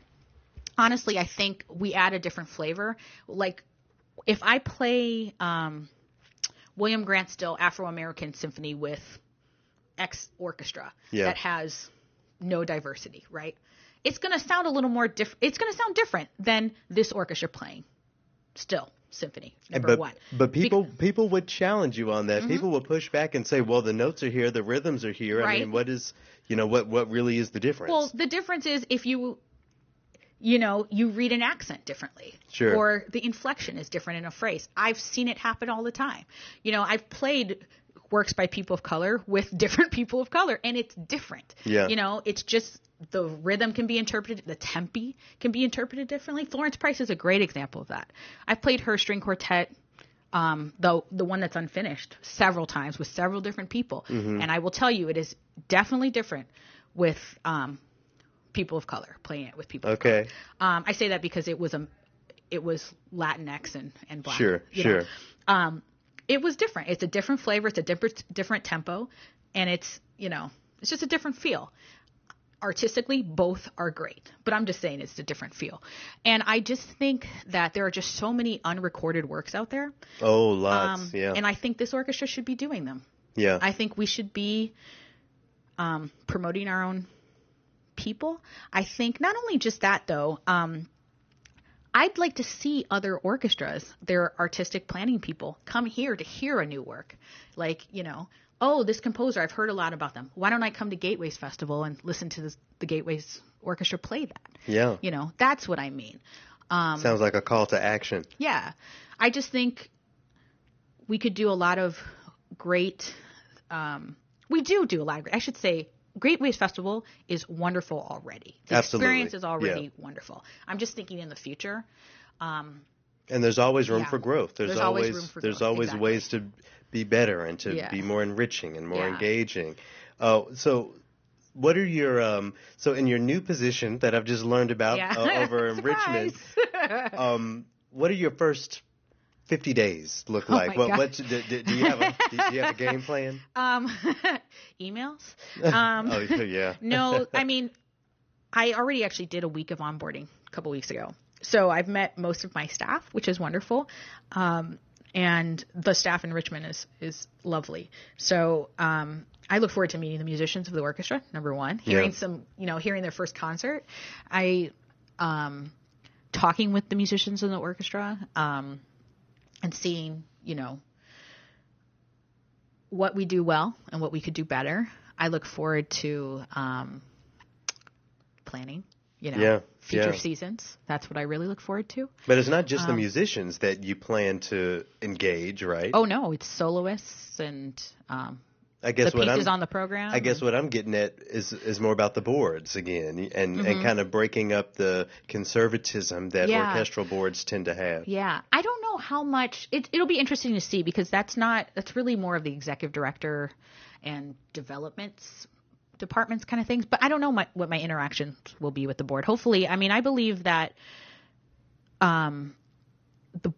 Honestly, I think we add a different flavor. Like, if I play William Grant Still Afro-American Symphony with X orchestra that has no diversity, right? It's going to sound a little more different. It's going to sound different than this orchestra playing Still Symphony number one. But people would challenge you on that. Mm-hmm. People would push back and say, well, the notes are here, the rhythms are here. Right. I mean, what really is the difference? Well, the difference is if you read an accent differently. Sure. Or the inflection is different in a phrase. I've seen it happen all the time. You know, I've played works by people of color with different people of color, and it's different. Yeah. You know, it's just the rhythm can be interpreted, the tempi can be interpreted differently. Florence Price is a great example of that. I've played her string quartet, the one that's unfinished, several times with several different people. Mm-hmm. And I will tell you, it is definitely different with people of color, playing it with people of color. I say that because it was Latinx and black. Sure. It was different. It's a different flavor. It's a different tempo. And it's just a different feel. Artistically, both are great. But I'm just saying it's a different feel. And I just think that there are just so many unrecorded works out there. Oh, lots. And I think this orchestra should be doing them. Yeah. I think we should be promoting our own people. I think not only just that, though, I'd like to see other orchestras, their artistic planning people, come here to hear a new work. Like, you know, oh, this composer, I've heard a lot about them. Why don't I come to Gateways Festival and listen to the Gateways Orchestra play that? Yeah. You know, that's what I mean. Sounds like a call to action. Yeah. I just think we could do a lot of great Gateways Festival is wonderful already. The experience is already wonderful. I'm just thinking in the future. And there's always room for growth. There's always ways to be better and to be more enriching and more engaging. So what are your so in your new position that I've just learned about over in Richmond, what are your first 50 days look like? Do you have a game plan? Emails. No, I mean, I already actually did a week of onboarding a couple weeks ago. So I've met most of my staff, which is wonderful. And the staff in Richmond is lovely. So I look forward to meeting the musicians of the orchestra, number one, hearing their first concert. Talking with the musicians in the orchestra, and seeing, you know, what we do well and what we could do better. I look forward to planning, you know, future seasons. That's what I really look forward to. But it's not just the musicians that you plan to engage, right? Oh, no. It's soloists and what I'm getting at is more about the boards again and kind of breaking up the conservatism that orchestral boards tend to have. Yeah. I don't know how much it'll be interesting to see, because that's really more of the executive director and departments kind of things. But I don't know what my interactions will be with the board. Hopefully, I mean, I believe that the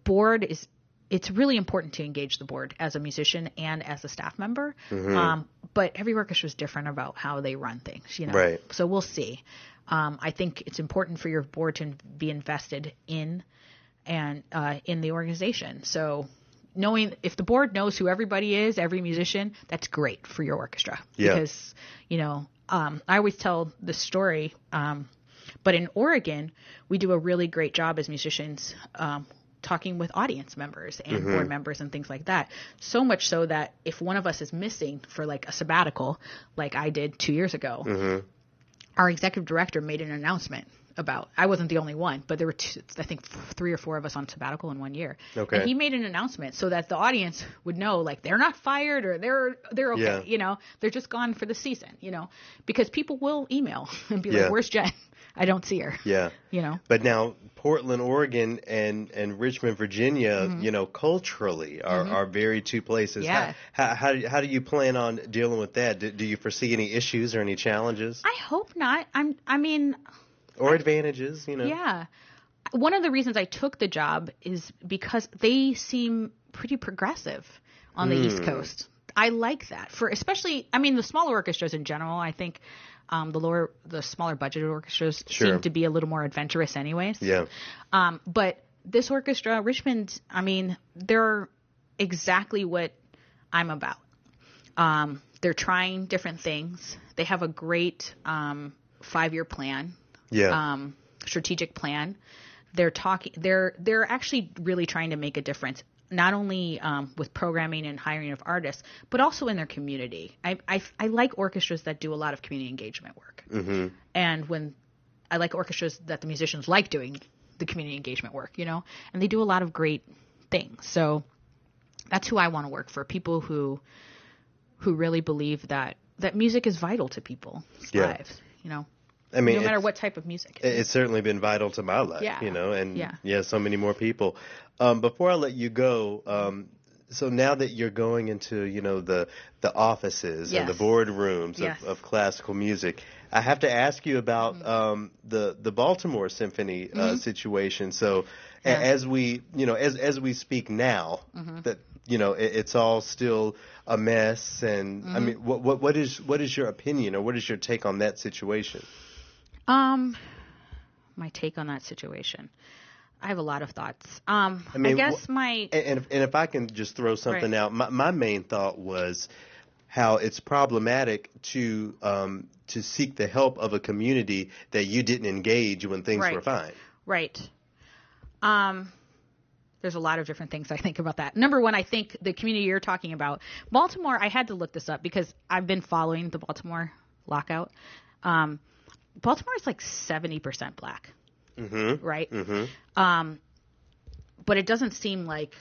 board is, it's really important to engage the board as a musician and as a staff member. Mm-hmm. But every orchestra is different about how they run things, you know? Right. So we'll see. I think it's important for your board to be invested in and in the organization. So knowing if the board knows who everybody is, every musician, that's great for your orchestra. Yeah. Because, you know, I always tell this story, but in Oregon, we do a really great job as musicians talking with audience members and mm-hmm. board members and things like that. So much so that if one of us is missing for like a sabbatical, like I did 2 years ago, mm-hmm. our executive director made an announcement about, I wasn't the only one, but there were three or four of us on sabbatical in 1 year. Okay. And he made an announcement so that the audience would know, like, they're not fired or they're okay, yeah. you know, they're just gone for the season, you know, because people will email and be yeah. like, where's Jen? I don't see her. Yeah. You know, but now Portland, Oregon and Richmond, Virginia, mm-hmm. you know, culturally are, mm-hmm. are very two places. Yeah. How do you plan on dealing with that? Do you foresee any issues or any challenges? I hope not. Or advantages, you know. Yeah. One of the reasons I took the job is because they seem pretty progressive on the East Coast. I like that for especially, I mean, the smaller orchestras in general, I think the smaller budgeted orchestras sure. seem to be a little more adventurous anyways. Yeah. But this orchestra, Richmond, I mean, they're exactly what I'm about. They're trying different things. They have a great 5-year plan. Yeah. Strategic plan. They're actually really trying to make a difference, not only with programming and hiring of artists, but also in their community. I like orchestras that do a lot of community engagement work. Mm-hmm. And when I like orchestras that the musicians like doing the community engagement work, you know, and they do a lot of great things. So that's who I want to work for, people who really believe that music is vital to people's yeah. lives, you know. I mean, no matter what type of music. It's certainly been vital to my life, yeah. you know, and yeah. yeah, so many more people. Before I let you go, so now that you're going into, you know, the offices yes. and the boardrooms yes. of classical music, I have to ask you about mm-hmm. The Baltimore Symphony mm-hmm. situation. So yeah. as we, you know, as we speak now, mm-hmm. that you know, it's all still a mess. And mm-hmm. I mean, what is your opinion or what is your take on that situation? My take on that situation. I have a lot of thoughts. I mean, I guess if I can just throw something right. out, my main thought was how it's problematic to seek the help of a community that you didn't engage when things right. were fine. Right. There's a lot of different things I think about that. Number one, I think the community you're talking about, Baltimore. I had to look this up because I've been following the Baltimore lockout. Baltimore is like 70% black, mm-hmm. right? Mm-hmm. But it doesn't seem like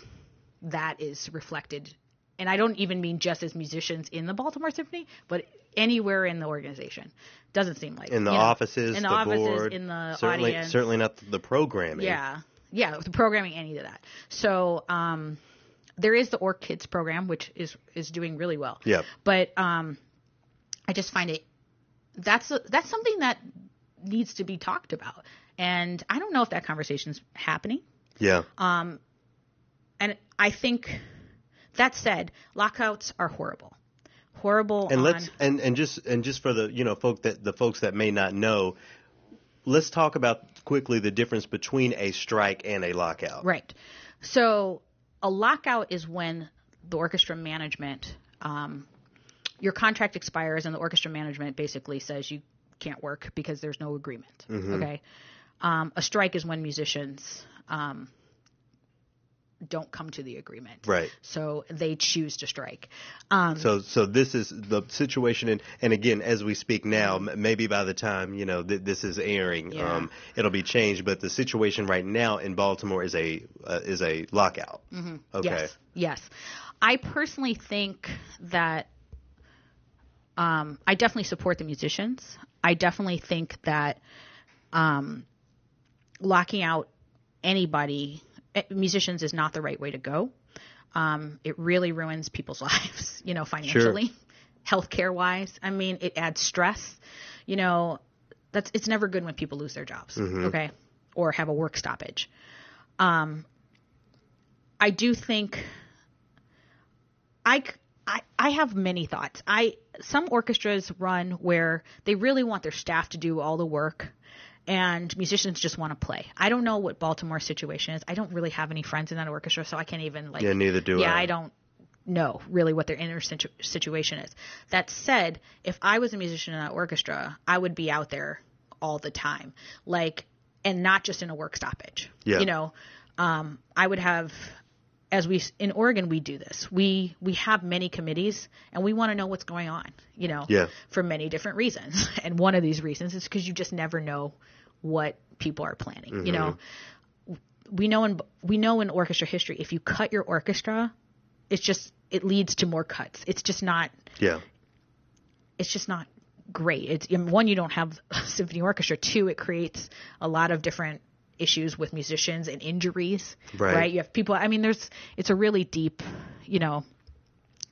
that is reflected. And I don't even mean just as musicians in the Baltimore Symphony, but anywhere in the organization. Doesn't seem like in the offices, in the offices, board, in the certainly, audience. Certainly not the programming. Yeah. Yeah, the programming, any of that. So there is the OrchKids program, which is doing really well. Yeah. But I just find it. That's something that needs to be talked about. And I don't know if that conversation's happening. Yeah. And I think that said, lockouts are horrible. Horrible. And just for the, you know, folks that may not know, let's talk about quickly the difference between a strike and a lockout. Right. So a lockout is when the orchestra management your contract expires and the orchestra management basically says you can't work because there's no agreement. Mm-hmm. Okay. A strike is when musicians don't come to the agreement. Right. So they choose to strike. So this is the situation. And again, as we speak now, maybe by the time, you know, this is airing, yeah. It'll be changed. But the situation right now in Baltimore is a lockout. Mm-hmm. Okay. Yes. I personally think that I definitely support the musicians. I definitely think that locking out anybody, musicians, is not the right way to go. It really ruins people's lives, you know, financially, sure. healthcare-wise. I mean, it adds stress. You know, it's never good when people lose their jobs, mm-hmm. okay, or have a work stoppage. I do think I have many thoughts. Some orchestras run where they really want their staff to do all the work and musicians just want to play. I don't know what Baltimore's situation is. I don't really have any friends in that orchestra, so I can't even like – Yeah, neither do I. Yeah, I don't know really what their inner situation is. That said, if I was a musician in that orchestra, I would be out there all the time, like, and not just in a work stoppage. Yeah. You know, I would have – as we in Oregon, we do this. We have many committees, and we want to know what's going on, you know, yeah, for many different reasons. And one of these reasons is because you just never know what people are planning. Mm-hmm. You know, we know in orchestra history, if you cut your orchestra, it leads to more cuts. It's just not. Yeah. It's just not great. It's one, you don't have a symphony orchestra. Two, it creates a lot of different issues with musicians and injuries, right? You have people, I mean, it's a really deep, you know,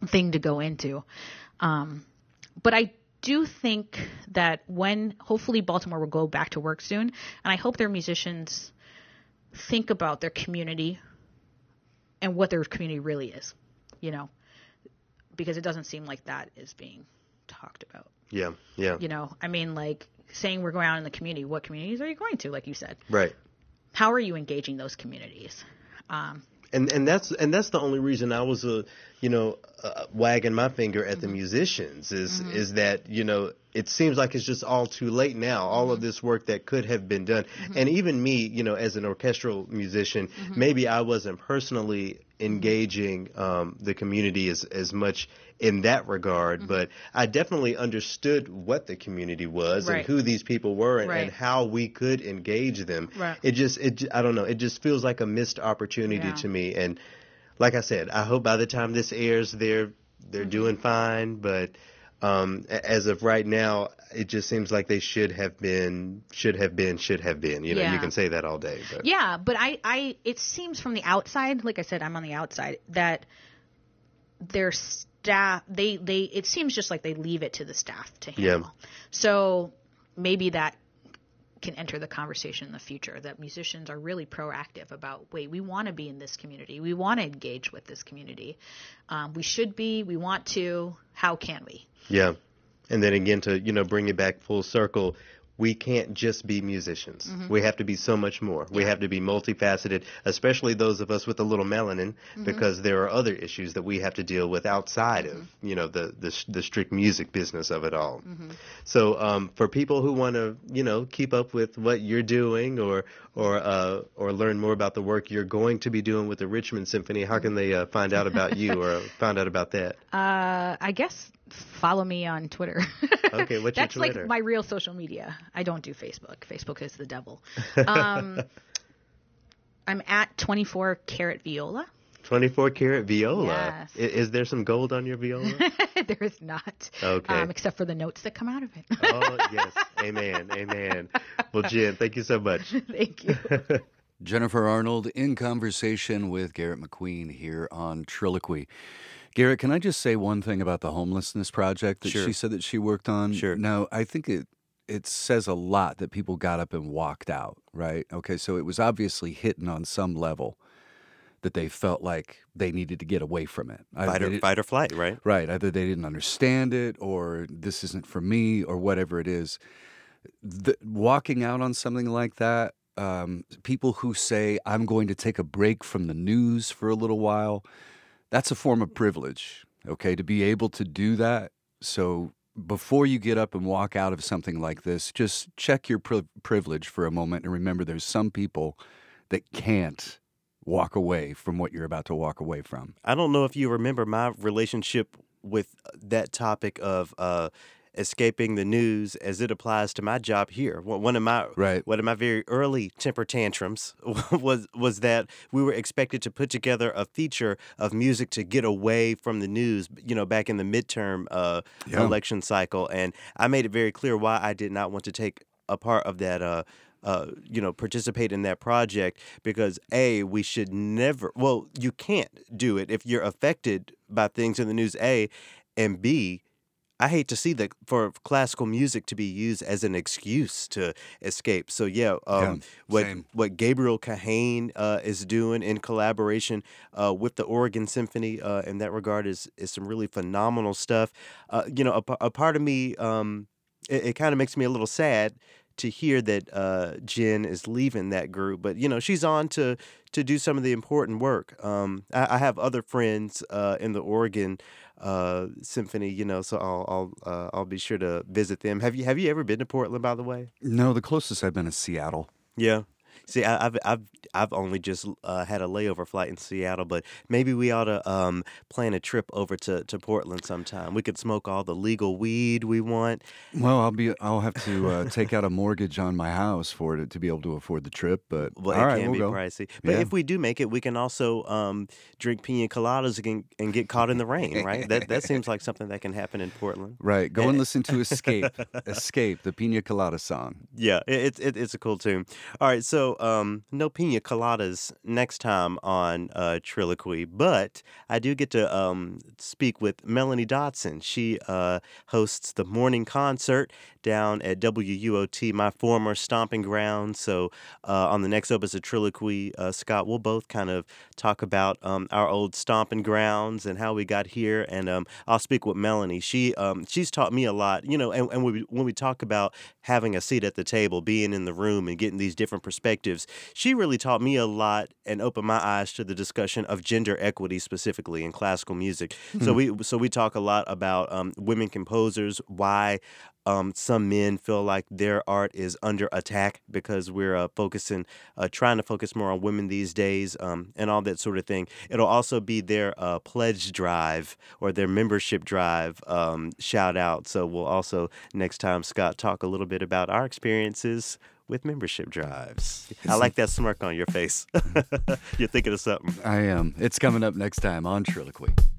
thing to go into. But I do think that when, hopefully Baltimore will go back to work soon, and I hope their musicians think about their community and what their community really is, you know, because it doesn't seem like that is being talked about. Yeah. Yeah. You know, I mean, like saying we're going out in the community, what communities are you going to? Like you said, right. How are you engaging those communities? And that's the only reason I was wagging my finger at mm-hmm. the musicians is that, you know, it seems like it's just all too late now. All mm-hmm. of this work that could have been done, mm-hmm. and even me, you know, as an orchestral musician, mm-hmm. maybe I wasn't personally engaging the community as much in that regard, mm-hmm. but I definitely understood what the community was, right, and who these people were, and, right, and how we could engage them. Right. I don't know. It just feels like a missed opportunity, yeah, to me. And like I said, I hope by the time this airs, they're mm-hmm. doing fine. But as of right now, it just seems like they should have been. You know, yeah, you can say that all day. But. Yeah, but it seems from the outside, like I said, I'm on the outside, that their staff, it seems just like they leave it to the staff to handle. Yeah. So maybe that can enter the conversation in the future, that musicians are really proactive about, wait, we want to be in this community. We want to engage with this community. We should be, we want to, how can we? Yeah. And then again, to, you know, bring it back full circle, we can't just be musicians. Mm-hmm. We have to be so much more. Yeah. We have to be multifaceted, especially those of us with a little melanin, mm-hmm. because there are other issues that we have to deal with outside mm-hmm. of, you know, the strict music business of it all. Mm-hmm. So for people who want to, you know, keep up with what you're doing or learn more about the work you're going to be doing with the Richmond Symphony, how can they find out about you or find out about that? I guess follow me on Twitter. Okay, what's your Twitter? That's like my real social media. I don't do Facebook. Facebook is the devil. I'm at 24 Karat Viola. 24 Karat Viola. Yes. Is there some gold on your viola? There is not. Okay. Except for the notes that come out of it. Oh, yes. Amen. Amen. Well, Jen, thank you so much. Thank you. Jennifer Arnold in conversation with Garrett McQueen here on Triloquy. Garrett, can I just say one thing about the homelessness project that sure. she said that she worked on? Sure. Now, I think it says a lot that people got up and walked out, right? Okay, so it was obviously hidden on some level that they felt like they needed to get away from it. Fight or flight, right? Right, either they didn't understand it or this isn't for me or whatever it is. Walking out on something like that, people who say, I'm going to take a break from the news for a little while, that's a form of privilege, okay, to be able to do that. So before you get up and walk out of something like this, just check your privilege for a moment and remember there's some people that can't walk away from what you're about to walk away from. I don't know if you remember my relationship with that topic of escaping the news as it applies to my job here. One of my very early temper tantrums was that we were expected to put together a feature of music to get away from the news, you know, back in the midterm election cycle. And I made it very clear why I did not want to take a part of that, participate in that project, because A, we should never, well, you can't do it if you're affected by things in the news, A, and B, I hate to see that for classical music to be used as an excuse to escape. So what Gabriel Kahane is doing in collaboration with the Oregon Symphony in that regard is some really phenomenal stuff. A part of me, it kind of makes me a little sad to hear that Jen is leaving that group, but she's on to do some of the important work. I have other friends in the Oregon Symphony, so I'll be sure to visit them. Have you ever been to Portland, by the way? No, the closest I've been is Seattle. Yeah. See, I've only just had a layover flight in Seattle, but maybe we ought to plan a trip over to Portland sometime. We could smoke all the legal weed we want. Well, I'll have to take out a mortgage on my house for it to be able to afford the trip. But it can be pricey. But if we do make it, we can also drink pina coladas and get caught in the rain. Right? that seems like something that can happen in Portland. Right. Go and listen to "Escape," the pina colada song. Yeah, it's a cool tune. All right, so. No pina coladas next time on Triloquy, but I do get to speak with Melanie Dotson. She hosts the morning concert down at WUOT, my former stomping ground. So on the next episode of Triloquy, Scott, we'll both kind of talk about our old stomping grounds and how we got here. And I'll speak with Melanie. She's taught me a lot, and when we talk about having a seat at the table, being in the room and getting these different perspectives, she really taught me a lot and opened my eyes to the discussion of gender equity specifically in classical music. Mm-hmm. So we talk a lot about women composers, why some men feel like their art is under attack because we're trying to focus more on women these days and all that sort of thing. It'll also be their pledge drive or their membership drive shout out. So we'll also next time, Scott, talk a little bit about our experiences with membership drives. I like that smirk on your face. You're thinking of something. I am. It's coming up next time on Triloquy.